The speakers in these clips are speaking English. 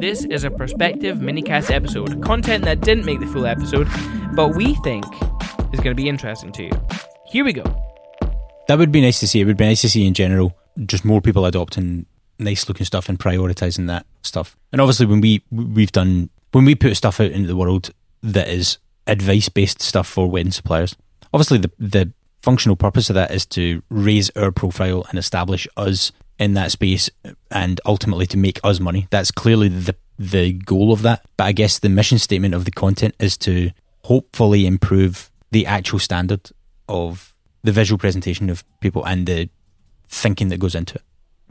This is a prospective minicast episode, content that didn't make the full episode, but we think is going to be interesting to you. Here we go. That would be nice to see. It would be nice to see in general, just more people adopting nice looking stuff and prioritising that stuff. And obviously when we put stuff out into the world that is advice-based stuff for wedding suppliers, obviously the functional purpose of that is to raise our profile and establish us in that space and ultimately to make us money. That's clearly the goal of that. But I guess the mission statement of the content is to hopefully improve the actual standard of the visual presentation of people and the thinking that goes into it.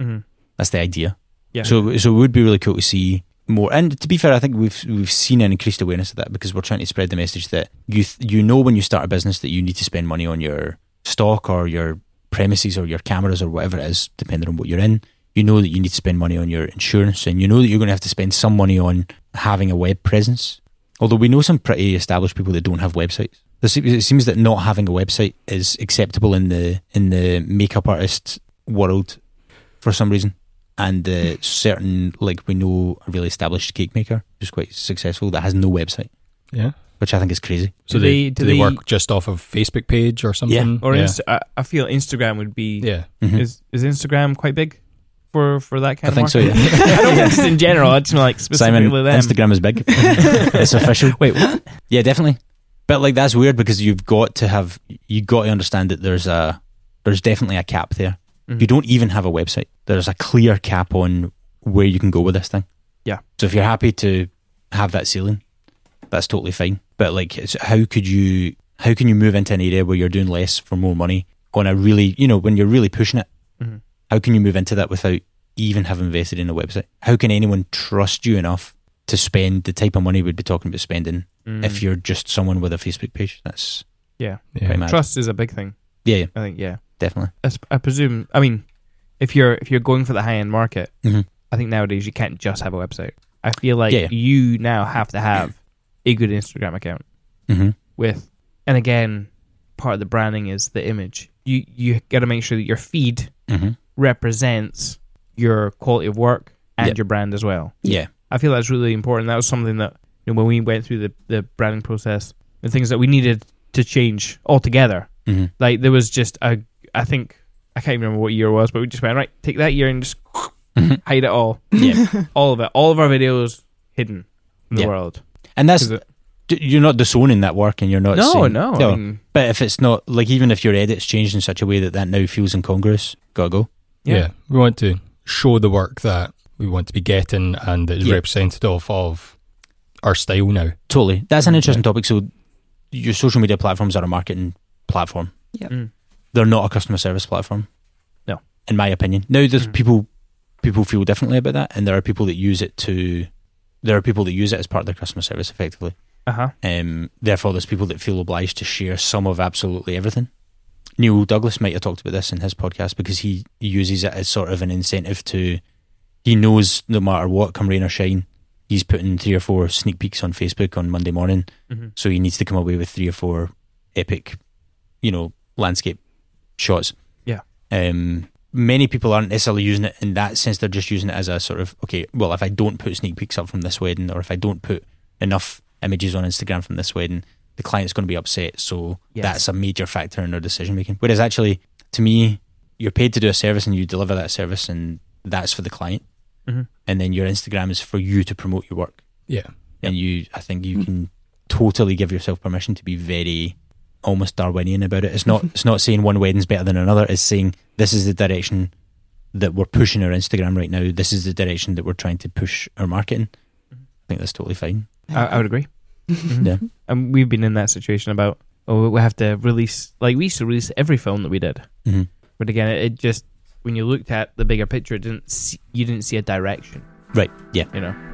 Mm-hmm. That's the idea. Yeah. So it would be really cool to see more. And to be fair, I think we've seen an increased awareness of that because we're trying to spread the message that you know when you start a business that you need to spend money on your stock or your premises or your cameras or whatever it is, depending on what you're in. You know that you need to spend money on your insurance, and you know that you're going to have to spend some money on having a web presence. Although we know some pretty established people that don't have websites. It seems that not having a website is acceptable in the makeup artist world for some reason. And certain, like, we know a really established cake maker who's quite successful that has no website. Yeah. Which I think is crazy. So do they work just off of Facebook page or something? Yeah. Or yeah. I feel Instagram would be... Yeah. Mm-hmm. Is Instagram quite big for that kind of market? I think so, yeah. I don't mean just in general. I just mean, like, specifically Simon, them. Instagram is big. It's official. Wait, what? Yeah, definitely. But, like, that's weird because you've got to understand that there's definitely a cap there. You don't even have a website. There's a clear cap on where you can go with this thing. Yeah. So if you're happy to have that ceiling, that's totally fine. But like, how can you move into an area where you're doing less for more money on a really, you know, when you're really pushing it, mm-hmm. how can you move into that without even having invested in a website? How can anyone trust you enough to spend the type of money we'd be talking about spending if you're just someone with a Facebook page? That's yeah. Trust is a big thing. Yeah. I think, yeah. Definitely. I presume. I mean, if you're going for the high end market, mm-hmm. I think nowadays you can't just have a website. I feel like you now have to have a good Instagram account with, and again, part of the branding is the image. You got to make sure that your feed represents your quality of work and your brand as well. Yeah, I feel that's really important. That was something that, you know, when we went through the branding process, the things that we needed to change altogether. Mm-hmm. Like there was just I can't even remember what year it was, but we just went, right, take that year and just hide it all. Yeah. All of it. All of our videos hidden in the world. And that's, you're not disowning that work and you're not saying... No. I mean, but if it's not, like even if your edit's changed in such a way that now feels incongruous, gotta go. Yeah. We want to show the work that we want to be getting and that is representative of our style now. Totally. That's an interesting topic. So your social media platforms are a marketing platform. Yeah. Mm. They're not a customer service platform. No. In my opinion. Now there's people feel differently about that, and there are people that use it as part of their customer service effectively. Therefore there's people that feel obliged to share some of absolutely everything. Neil Douglas might have talked about this in his podcast because he uses it as sort of an incentive to, he knows no matter what, come rain or shine, he's putting 3 or 4 sneak peeks on Facebook on Monday morning. So he needs to come away with 3 or 4 epic, you know, landscape shots. Yeah. Many people aren't necessarily using it in that sense. They're just using it as a sort of, okay, well, if I don't put sneak peeks up from this wedding, or if I don't put enough images on Instagram from this wedding, the client's going to be upset. So that's a major factor in their decision making. Whereas actually, to me, you're paid to do a service and you deliver that service, and that's for the client. Mm-hmm. And then your Instagram is for you to promote your work. Yeah. And I think you can totally give yourself permission to be very... almost Darwinian about it. It's not saying one wedding's better than another. It's saying this is the direction that we're pushing our Instagram right now. This is the direction that we're trying to push our marketing. I think that's totally fine. I would agree. Yeah, and we've been in that situation about we have to release, like we used to release every film that we did, but again, it just, when you looked at the bigger picture, you didn't see a direction. Right. Yeah. You know.